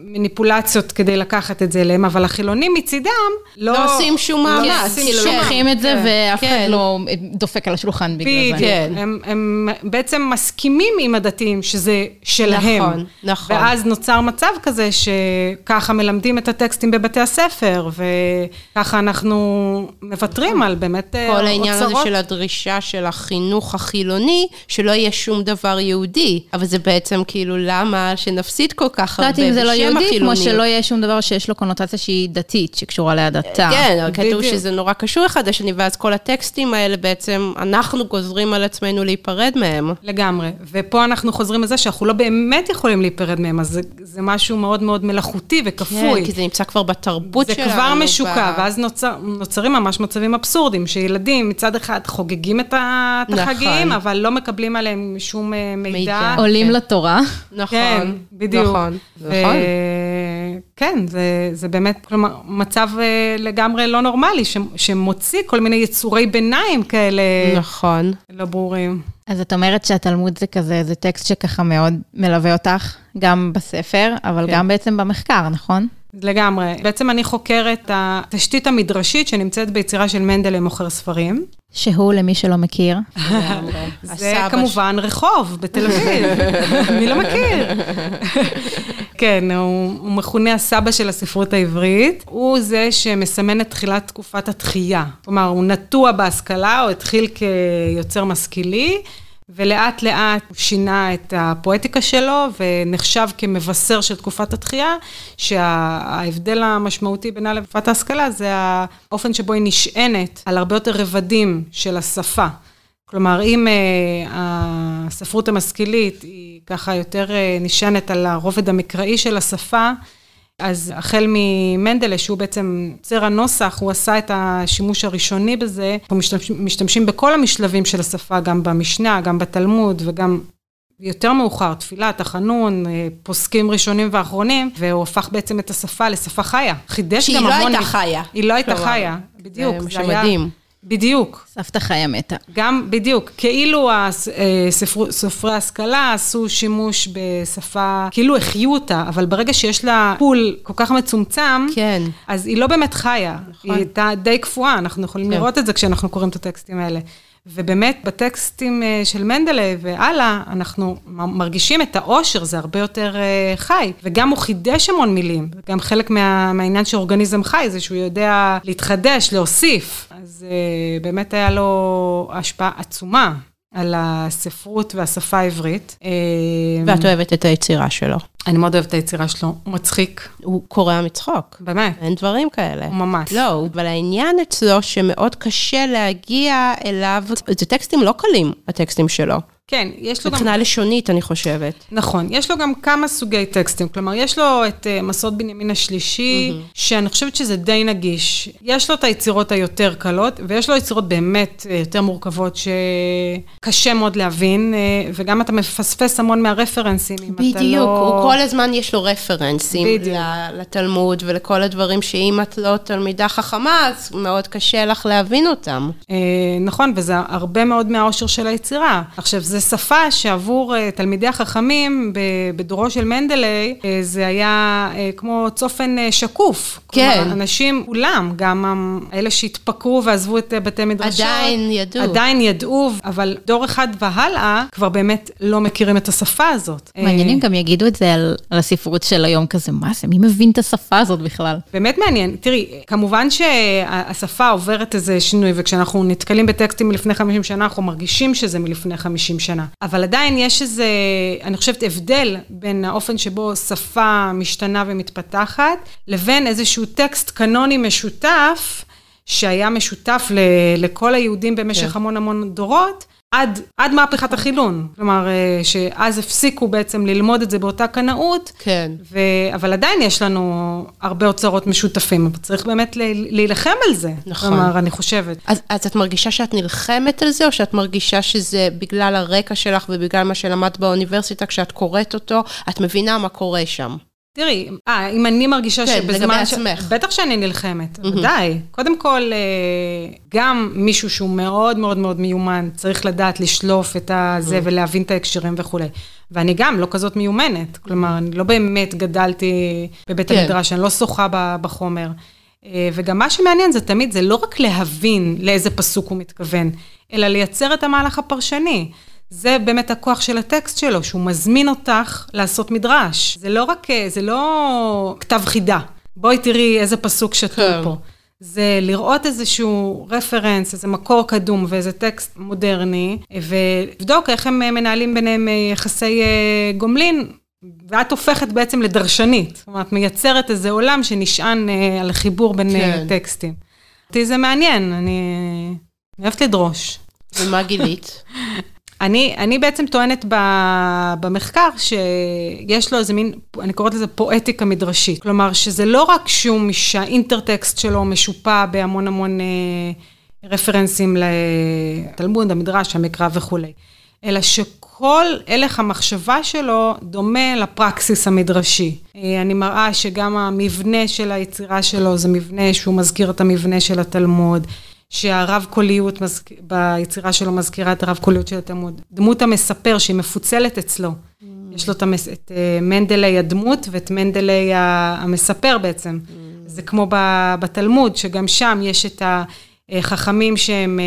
מניפולציות כדי לקחת את זה אליהם, אבל החילונים מצידם לא... לא עושים שום מאמץ. לא לוקחים את זה ואף אחד לא דופק על השולחן בגלל זה. הם, הם בעצם מסכימים עם הדתיים שזה שלהם. נכון, נכון. ואז נוצר מצב כזה שככה מלמדים את הטקסטים בבתי הספר, וככה אנחנו מוותרים על באמת אוצרות. כל העניין הזה של הדרישה של החינוך החילוני, שלא יהיה שום דבר יהודי, אבל זה בעצם כאילו למה... נפסיד כל כך הרבה בשם החילוני. דעת אם זה לא יהודי, כמו שלא יהיה שום דבר שיש לו קונוטציה שהיא דתית, שקשורה להדתה. כן, כתוב שזה נורא קשור אחד לשני, ואז כל הטקסטים האלה בעצם, אנחנו גוזרים על עצמנו להיפרד מהם. לגמרי, ופה אנחנו חוזרים לזה שאנחנו לא באמת יכולים להיפרד מהם, אז זה משהו מאוד מאוד מלאכותי וכפוי. כן, כי זה נמצא כבר בתרבות שלנו. זה כבר משוקע, ואז נוצרים ממש מצבים אבסורדים, שילדים מצד אחד חוגגים את החגים, אבל לא מקבלים עליהם שום מידע. עולים לתורה. נכון. בדיוק. נכון, נכון. כן, זה, זה באמת, כלומר, מצב לגמרי לא נורמלי, ש, שמוציא כל מיני יצורי ביניים כאלה. נכון. לא ברורים. אז את אומרת שהתלמוד זה כזה, זה טקסט שככה מאוד מלווה אותך, גם בספר, אבל כן. גם בעצם במחקר, נכון? לגמרי. בעצם אני חוקרת את התשתית המדרשית שנמצאת ביצירה של מנדלי מוכר ספרים. שהוא, למי שלא מכיר. זה כמובן רחוב בתל אביב. אני לא מכיר. כן, הוא מכונה הסבא של הספרות העברית. הוא זה שמסמן את תחילת תקופת התחייה. כלומר, הוא נטוע בהשכלה, הוא התחיל כיוצר משכילי, ולאט לאט הוא שינה את הפואטיקה שלו, ונחשב כמבשר של תקופת התחייה, שההבדל המשמעותי בינה לתקופת ההשכלה, זה האופן שבו היא נשענת על הרבה יותר רבדים של השפה. כלומר, אם הספרות המשכילית היא ככה יותר נשענת על הרובד המקראי של השפה, אז החל ממנדלי, שהוא בעצם יוצר הנוסח, הוא עשה את השימוש הראשוני בזה, אנחנו משתמשים, משתמשים בכל המשלבים של השפה, גם במשנה, גם בתלמוד, וגם יותר מאוחר, תפילה, תחנון, פוסקים ראשונים ואחרונים, והוא הפך בעצם את השפה לשפה חיה. חידש גם המון... שהיא לא הייתה חיה. היא לא הייתה חיה, בדיוק. זה היה... בדיוק. סבתא חיה מתה. גם בדיוק. כאילו הספר, סופרי ההשכלה עשו שימוש בשפה, כאילו החיו אותה, אבל ברגע שיש לה פול כל כך מצומצם, כן. אז היא לא באמת חיה. נכון. היא הייתה די קפואה, אנחנו יכולים כן. לראות את זה כשאנחנו קוראים את הטקסטים האלה. ובאמת בטקסטים של מנדלי ועלה, אנחנו מרגישים את האושר, זה הרבה יותר חי. וגם הוא חידש המון מילים. גם חלק מה, מהעניין שאורגניזם חי, זה שהוא יודע להתחדש, להוסיף. אז באמת היה לו השפעה עצומה על הספרות והשפה העברית. ואת אוהבת את היצירה שלו. אני מאוד אוהבת את היצירה שלו, הוא מצחיק. הוא קורע מצחוק. באמת. אין דברים כאלה. ממש. לא, אבל העניין אצלו שמאוד קשה להגיע אליו, זה טקסטים לא קלים, הטקסטים שלו. כן, יש לו גם... מבחינה לשונית, אני חושבת. נכון, יש לו גם כמה סוגי טקסטים, כלומר, יש לו את מסעות בנימין השלישי, שאני חושבת שזה די נגיש. יש לו את היצירות היותר קלות, ויש לו יצירות באמת יותר מורכבות, שקשה מאוד להבין, וגם אתה מפספס המון מהרפרנסים, אם אתה לא... בדיוק, הוא כל הזמן יש לו רפרנסים לתלמוד, ולכל הדברים שאם את לא תלמידה חכמה, אז מאוד קשה לך להבין אותם. נכון, וזה הרבה מאוד מהאושר של היצירה. עכשיו, זה שפה שעבור תלמידי החכמים בדורו של מנדלי, זה היה כמו צופן שקוף. כן. כלומר, אנשים אולם, גם אלה שהתפקרו ועזבו את בתי מדרשות. עדיין ידעו. עדיין ידעו, אבל דור אחד והלאה כבר באמת לא מכירים את השפה הזאת. מעניינים גם יגידו את זה על, על הספרות של היום כזה, מה זה? מי מבין את השפה הזאת בכלל? באמת מעניין. תראי, כמובן שהשפה עוברת איזה שינוי, וכשאנחנו נתקלים בטקסטים מלפני חמישים שנה, אנחנו מרגישים שזה מלפני חמישים שנה. אבל עדיין יש איזה, אני חושבת, הבדל בין האופן שבו שפה משתנה ומתפתחת, לבין איזשהו טקסט קנוני משותף, שהיה משותף ל- לכל היהודים במשך yeah. המון המון דורות, עד, עד מהפכת החילון. כלומר, שאז הפסיקו בעצם ללמוד את זה באותה קנאות, כן. ו... אבל עדיין יש לנו הרבה אוצרות משותפים, אבל צריך באמת להילחם על זה. נכון. כלומר, אני חושבת. אז, אז את מרגישה שאת נלחמת על זה, או שאת מרגישה שזה בגלל הרקע שלך, ובגלל מה שלמדת באוניברסיטה, כשאת קוראת אותו, את מבינה מה קורה שם? תראי, אה, אם אני מרגישה שבזמן... בטח שאני נלחמת, ודאי. קודם כל, גם מישהו שהוא מאוד מאוד מאוד מיומן, צריך לדעת לשלוף את זה ולהבין את ההקשרים וכו'. ואני גם לא כזאת מיומנת, כלומר, אני לא באמת גדלתי בבית המדרש, אני לא שוחה בחומר. וגם מה שמעניין זה תמיד, זה לא רק להבין לאיזה פסוק הוא מתכוון, אלא לייצר את המהלך הפרשני. זה באמת הכוח של הטקסט שלו, שהוא מזמין אותך לעשות מדרש. זה לא רק, זה לא כתב חידה. בואי תראי איזה פסוק שתול פה. זה לראות איזשהו רפרנס, איזה מקור קדום ואיזה טקסט מודרני, ולבדוק איך הם מנהלים ביניהם יחסי גומלין, ואת הופכת בעצם לדרשנית. זאת אומרת, מייצרת איזה עולם שנשען על חיבור בין טקסטים. אותי זה מעניין, אני אוהבת לדרוש. ומה גילית? אני, אני בעצם טוענת ב, במחקר שיש לו איזה מין, אני קוראת לזה פואטיקה מדרשית. כלומר, שזה לא רק שום שהאינטרטקסט שלו משופע בהמון המון אה, רפרנסים לתלמוד, המדרש, המקרא וכו'. אלא שכל הלך המחשבה שלו דומה לפרקסיס המדרשי. אני מראה שגם המבנה של היצירה שלו זה מבנה שהוא מזכיר את המבנה של התלמוד, שהרב קוליות ביצירה שלו מזכירה את הרב קוליות של התלמוד. דמות המספר שהיא מפוצלת אצלו. Mm. יש לו את, את מנדלי הדמות ואת מנדלי המספר בעצם. Mm. זה כמו בתלמוד, שגם שם יש את החכמים שהם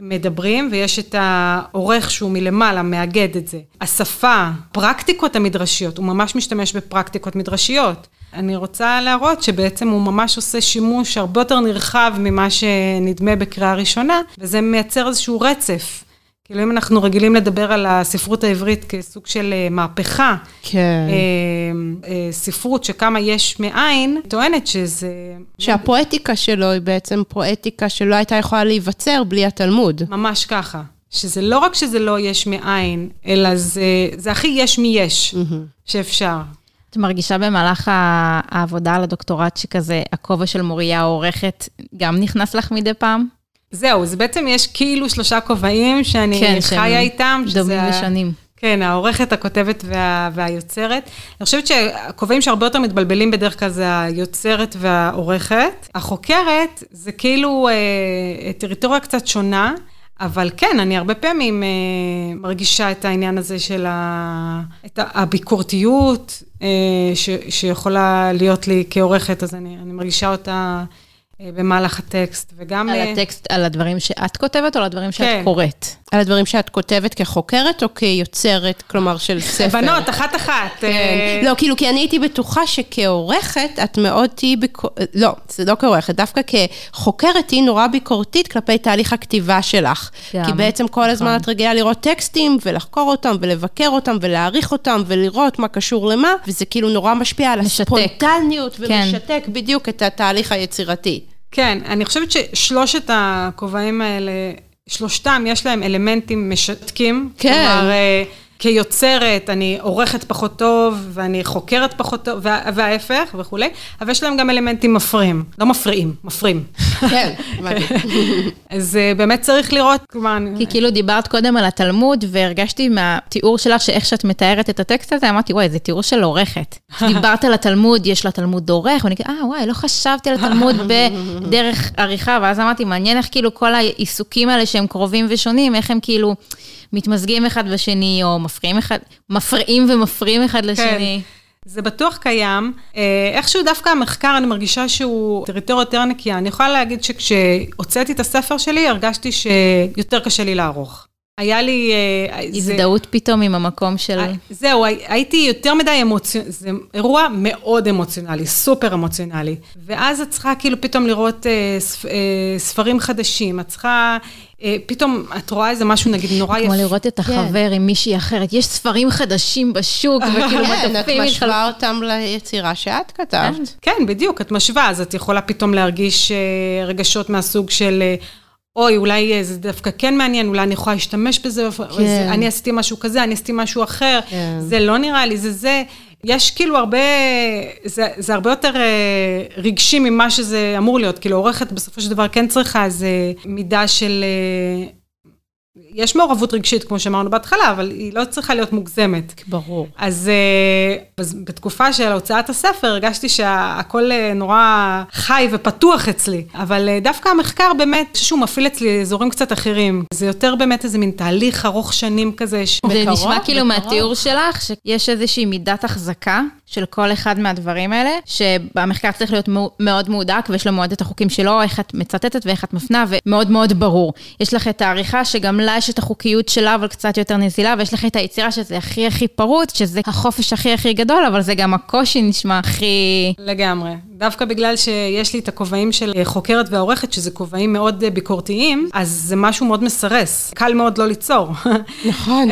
מדברים, ויש את האורך שהוא מלמעלה, מאגד את זה. השפה, פרקטיקות המדרשיות, הוא ממש משתמש בפרקטיקות מדרשיות. אני רוצה להראות שבעצם הוא ממש עושה שימוש הרבה יותר נרחב ממה שנדמה בקריאה ראשונה, וזה מייצר איזשהו רצף. כאילו אם אנחנו רגילים לדבר על הספרות העברית כסוג של מהפכה, כן. ספרות שכמה יש מאין, טוענת שזה... שהפואטיקה שלו היא בעצם פואטיקה שלא הייתה יכולה להיווצר בלי התלמוד. ממש ככה. שזה לא רק שזה לא יש מאין, אלא זה, זה הכי יש מי יש שאפשר. את מרגישה במהלך העבודה על הדוקטורט שכזה, הכובע של מוריה העורכת גם נכנס לך מדי פעם? זהו, זה בעצם יש כאילו שלושה כובעים שאני כן, חיה איתם. דומים ושנים. כן, העורכת, הכותבת וה, והיוצרת. אני חושבת שהכובעים שהרבה יותר מתבלבלים בדרך כלל זה היוצרת והעורכת. החוקרת זה כאילו אה, טריטוריה קצת שונה, אבל כן, אני הרבה פעמים אה, מרגישה את העניין הזה של ה, את הביקורתיות אה, ש, שיכולה להיות לי כעורכת, אז אני, אני מרגישה אותה... במהלך הטקסט, וגם... על הטקסט, על הדברים שאת כותבת, או על הדברים שאת קוראת? על הדברים שאת כותבת כחוקרת, או כיוצרת, כלומר, של ספר? בנות, אחת אחת. לא, כאילו, כי אני הייתי בטוחה שכעורכת, את מאוד תהי... לא, זה לא כעורכת, דווקא כחוקרת היא נורא ביקורתית כלפי תהליך הכתיבה שלך. כי בעצם כל הזמן את רגילה לראות טקסטים, ולחקור אותם, ולבקר אותם, ולהעריך אותם, ולראות מה קשור למה, וזה כאילו נורא משפיע על הספונטניות, ומשתק בדיוק את התהליך היצירתי. כן, אני חושבת ששלושת הכובעים האלה, שלושתם יש להם אלמנטים משתקים, כן. כלומר, כיוצרת, אני עורכת פחות טוב, ואני חוקרת פחות טוב, וההפך וכו', אבל יש להם גם אלמנטים מפריעים, לא מפריעים, מפריעים. כן, מדהים. אז באמת צריך לראות, כלומר... כי כאילו דיברת קודם על התלמוד, והרגשתי מהתיאור שלך, שאיך שאת מתארת את הטקסט הזה, אמרתי, וואי, זה תיאור של עורכת. דיברת על התלמוד, יש לה תלמוד עורך, ואני כאילו, אה, וואי, לא חשבתי על התלמוד בדרך עריכה, ואז אמרתי, מעניין איך כאילו כל העיסוקים האלה שהם קרובים ושונים, איך הם כאילו מתמזגים אחד בשני, או מפריעים אחד, מפריעים ומפריעים אחד לשני. זה בטוח קיים. איכשהו דווקא המחקר, אני מרגישה שהוא טריטוריה יותר נקייה. אני יכולה להגיד שכשהוצאתי את הספר שלי, הרגשתי שיותר קשה לי לערוך. היה לי... הזדהות זה... פתאום עם המקום של... זהו, הייתי יותר מדי אמוציונלי, זה אירוע מאוד אמוציונלי, סופר אמוציונלי. ואז את צריכה כאילו פתאום לראות אה, ספ... אה, ספרים חדשים, את צריכה... פתאום את רואה איזה משהו, נגיד, נורא יפה. כמו לראות את החבר עם מישהי אחרת. יש ספרים חדשים בשוק, וכאילו מדפים. את משווה אותם ליצירה שאת כתבת. כן, בדיוק, את משווה, אז את יכולה פתאום להרגיש רגשות מהסוג של, אוי, אולי זה דווקא כן מעניין, אולי אני יכולה להשתמש בזה, אני עשיתי משהו כזה, אני עשיתי משהו אחר, זה לא נראה לי, זה זה... יש כאילו הרבה, זה, זה הרבה יותר רגשי ממה שזה אמור להיות, כאילו עורכת בסופו של דבר כן צריכה איזו מידה של, יש מעורבות רגשית כמו שאמרנו בהתחלה, אבל היא לא צריכה להיות מוגזמת. ברור. אז, אז בתקופה של הוצאת הספר הרגשתי שהכל נורא חי ופתוח אצלי, אבל דווקא המחקר באמת, שהוא מפעיל אצלי אזורים קצת אחרים, זה יותר באמת איזה מין תהליך ארוך שנים כזה. ש... זה נשמע כאילו מהתיאור שלך, שיש איזושהי מידת החזקה של כל אחד מהדברים האלה, שבמחקר צריך להיות מאוד מודק, ויש לו מאוד את החוקים שלו, איך את מצטטת ואיך את מפנה, ומאוד מאוד ברור. יש לך את העריכה שגם לה יש את החוקיות שלה, אבל קצת יותר נזילה, ויש לך את היצירה שזה הכי הכי פרוט, שזה החופש הכי הכי גדול, אבל זה גם הקושי נשמע הכי... לגמרי. דווקא בגלל שיש לי את הכובעים של חוקרת והעורכת, שזה כובעים מאוד ביקורתיים, אז זה משהו מאוד מסרס. קל מאוד לא ליצור. נכון.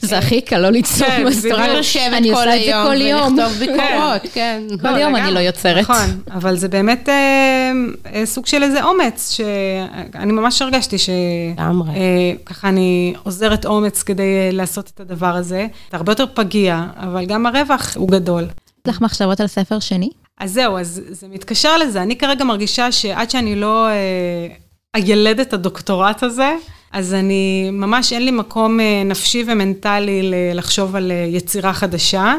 זה הכי קל לא ליצור. אני עושה את זה כל יום. ולכתוב ביקורות, כן. כל יום אני לא יוצרת. נכון, אבל זה באמת סוג של איזה אומץ, שאני ממש הרגשתי ש... ככה אני עוזרת אומץ כדי לעשות את הדבר הזה. זה הרבה יותר פגיע, אבל גם הרווח הוא גדול. יש לך מחשבות על ספר שני? אז זהו, אז זה מתקשר לזה. אני כרגע מרגישה שעד שאני לא אה, הילדת הדוקטורט הזה, אז אני ממש אין לי מקום נפשי ומנטלי לחשוב על יצירה חדשה.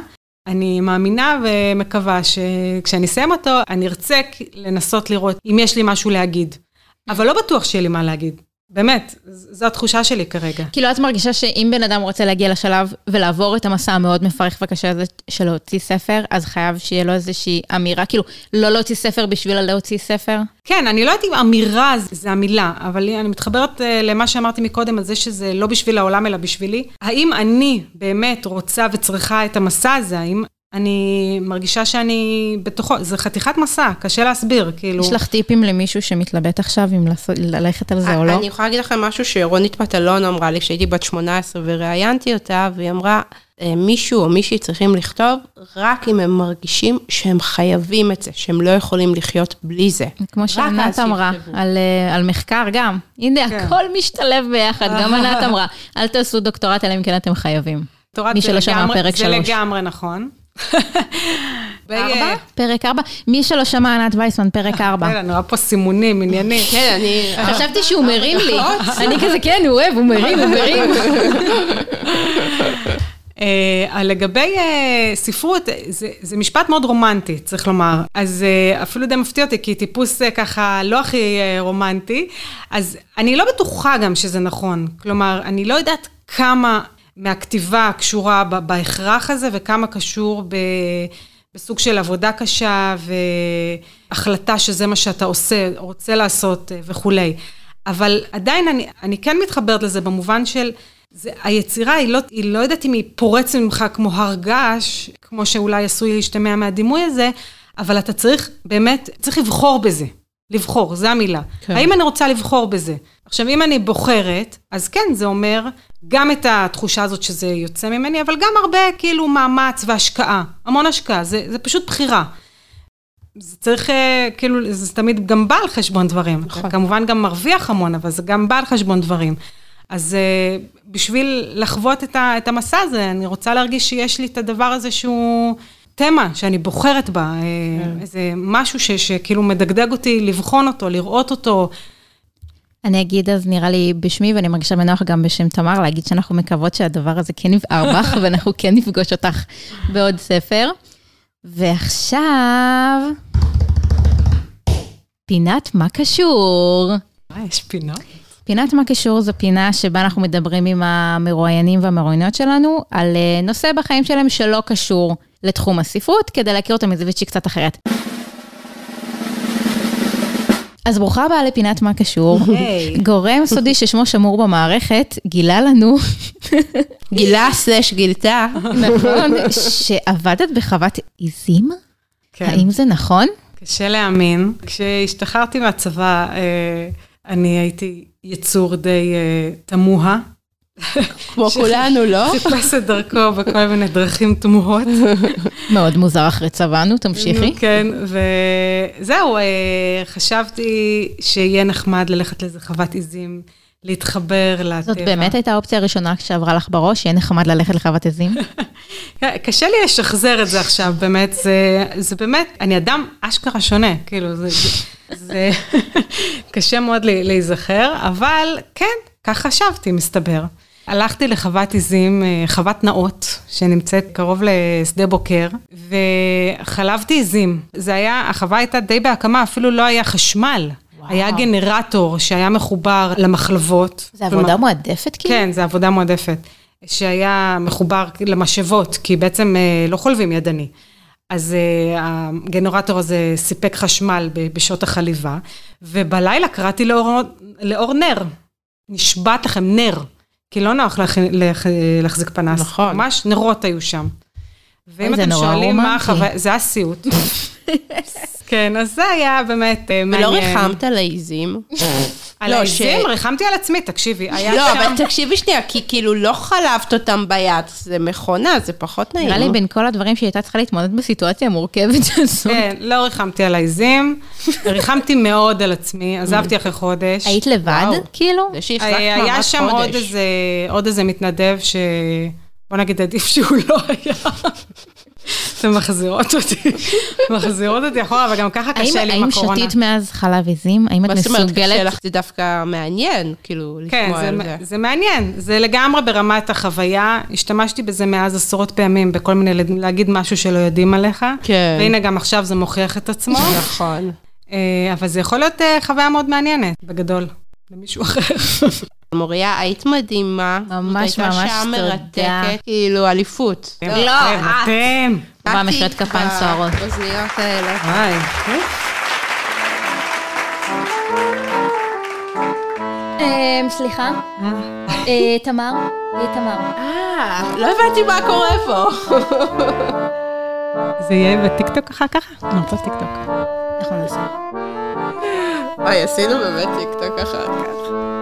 אני מאמינה ומקווה שכשאני אסיים אותו, אני ארצה לנסות לראות אם יש לי משהו להגיד. אבל לא בטוח שיהיה לי מה להגיד. באמת, זו התחושה שלי כרגע. כאילו, את מרגישה שאם בן אדם רוצה להגיע לשלב ולעבור את המסע המאוד מפרך וקשה הזה של להוציא ספר, אז חייב שיהיה לו איזושהי אמירה, כאילו, לא להוציא ספר בשביל להוציא ספר? כן, אני לא יודעת אם אמירה זה המילה, אבל אני מתחברת למה שאמרתי מקודם, על זה שזה לא בשביל העולם, אלא בשבילי. האם אני באמת רוצה וצריכה את המסע הזה? האם אני מרגישה שאני בתוכו, זה חתיכת מסע, קשה להסביר, כאילו. יש לך טיפים למישהו שמתלבט עכשיו, אם ללכת על זה או לא? אני יכולה להגיד לכם משהו שרונית מטלון אמרה לי, כשהייתי בת שמונה עשרה וראיינתי אותה, והיא אמרה, מישהו או מישהי צריכים לכתוב, רק אם הם מרגישים שהם חייבים את זה, שהם לא יכולים לחיות בלי זה. כמו שענת אמרה, על, על מחקר גם. הנה, כן. הכל משתלב ביחד, גם ענת אמרה, אל תעשו דוקטורט, אלא אם כן אתם חייבים. מי שלא שמע פרק שלוש. זה לגמרי נכון. פרק ארבע, מי שלא שמע ענת וייסמן פרק ארבע, אני רואה פה סימונים עניינים, חשבתי שהוא מרים לי, אני כזה כן הוא אוהב, הוא מרים הוא מרים לגבי ספרות, זה משפט מאוד רומנטי, צריך לומר, אז אפילו די מפתיע אותי, כי טיפוס ככה לא הכי רומנטי, אז אני לא בטוחה גם שזה נכון, כלומר אני לא יודעת כמה מהכתיבה קשורה בהכרח הזה, וכמה קשור בסוג של עבודה קשה, והחלטה שזה מה שאתה עושה, רוצה לעשות וכו'. אבל עדיין אני, אני כן מתחברת לזה, במובן של, זה, היצירה היא לא, היא לא יודעת אם היא פורצת ממך כמו הרגש, כמו שאולי עשוי להשתמע מהדימוי הזה, אבל אתה צריך באמת, צריך לבחור בזה. לבחור, זו המילה. כן. האם אני רוצה לבחור בזה? עכשיו, אם אני בוחרת, אז כן, זה אומר גם את התחושה הזאת שזה יוצא ממני, אבל גם הרבה כאילו מאמץ והשקעה, המון השקעה, זה, זה פשוט בחירה. זה צריך, כאילו, זה תמיד גם בא על חשבון דברים. נכון. כמובן גם מרוויח המון, אבל זה גם בא על חשבון דברים. אז בשביל לחוות את המסע הזה, אני רוצה להרגיש שיש לי את הדבר הזה שהוא תמה שאני בוחרת בה, איזה משהו שכאילו מדגדג אותי לבחון אותו, לראות אותו. אני אגיד, אז נראה לי בשמי, ואני מרגישה בנוח גם בשם תמר, להגיד שאנחנו מקוות שהדבר הזה כן נבער בך, ואנחנו כן נפגוש אותך בעוד ספר. ועכשיו, פינת מה קשור. יש פינות? פינת מה קשור זו פינה שבה אנחנו מדברים עם המרואיינים והמרואיינות שלנו, על נושא בחיים שלהם שלא קשור לתחום הספרות, כדי להכיר אותם מזווית שהיא קצת אחרת. אז ברוכה הבאה לפינת מה קשור. Hey. גורם סודי ששמו שמור במערכת, גילה לנו, גילה סלש גילתה, נכון, שעבדת בחוות עיזים? כן. האם זה נכון? קשה להאמין. כשהשתחררתי מהצבא, אני הייתי יצור די תמוהה, כמו כולנו, לא? חיפש את דרכו בכל מיני דרכים תמוהות. מאוד מוזר אחרי צבאנו, תמשיכי. כן, וזהו, חשבתי שיהיה נחמד ללכת לאיזה חוות עיזים, להתחבר לטבע. זאת באמת הייתה האופציה הראשונה כשעברה לך בראש, שיהיה נחמד ללכת לחוות עיזים? קשה לי לשחזר את זה עכשיו, באמת, זה באמת, אני אדם אשכרה שונה, כאילו, זה קשה מאוד להיזכר, אבל כן, כך חשבתי, מסתבר. הלכתי לחוות עיזים, חוות נאות, שנמצאת קרוב לשדה בוקר, וחלבתי עיזים. זה היה, החווה הייתה די בהקמה, אפילו לא היה חשמל. וואו. היה גנרטור שהיה מחובר למחלבות. זה עבודה כלומר, מועדפת כאילו? כן, זה עבודה מועדפת. שהיה מחובר למשאבות, כי בעצם לא חולבים ידני. אז הגנרטור הזה סיפק חשמל בשעות החליבה, ובלילה קראתי לאור, לאור נר. נשבט לכם נר, כי לא נוח לח... לח... להחזיק פנס. נכון. ממש נרות היו שם. ואם אתם שואלים מה החוויה, זה היה סיוט. כן, אז זה היה באמת מעניין. ולא ריחמת על העיזים? על העיזים? ריחמתי על עצמי, תקשיבי. לא, אבל תקשיבי שנייה, כי כאילו לא חלבת אותם ביד. זה מכונה, זה פחות נעים. נראה לי בין כל הדברים שהייתה צריכה להתמודד בסיטואציה המורכבת הזאת. כן, לא ריחמתי על העיזים. ריחמתי מאוד על עצמי, עזבתי אחרי חודש. היית לבד, כאילו? היה שם עוד איזה מתנדב ש... בוא נגיד עדיף שהוא לא היה... אתם מחזירות אותי, מחזירות אותי אחורה, וגם ככה קשה לי עם הקורונה. האם שתית מאז חלב עזים? האם את מסוגלת? זה דווקא מעניין, כאילו, לשמוע על זה. זה מעניין, זה לגמרי ברמת החוויה, השתמשתי בזה מאז עשרות פעמים, בכל מיני, להגיד משהו שלא יודעים עליך, והנה גם עכשיו זה מוכיח את עצמו. נכון. אבל זה יכול להיות חוויה מאוד מעניינת, בגדול, למישהו אחר. מוריה, היית מדהימה. ממש, ממש תודה. מרתקת, כאילו, אליפות. לא, אתם. בא מחירת כפיים סוערות. אוזניות האלה. היי. סליחה? תמר? תמר. אה, לא הבנתי מה קורה פה. זה יהיה בטיקטוק אחר ככה? נרצה טיקטוק. אנחנו נעשה. אוי, עשינו באמת טיקטוק אחר כך.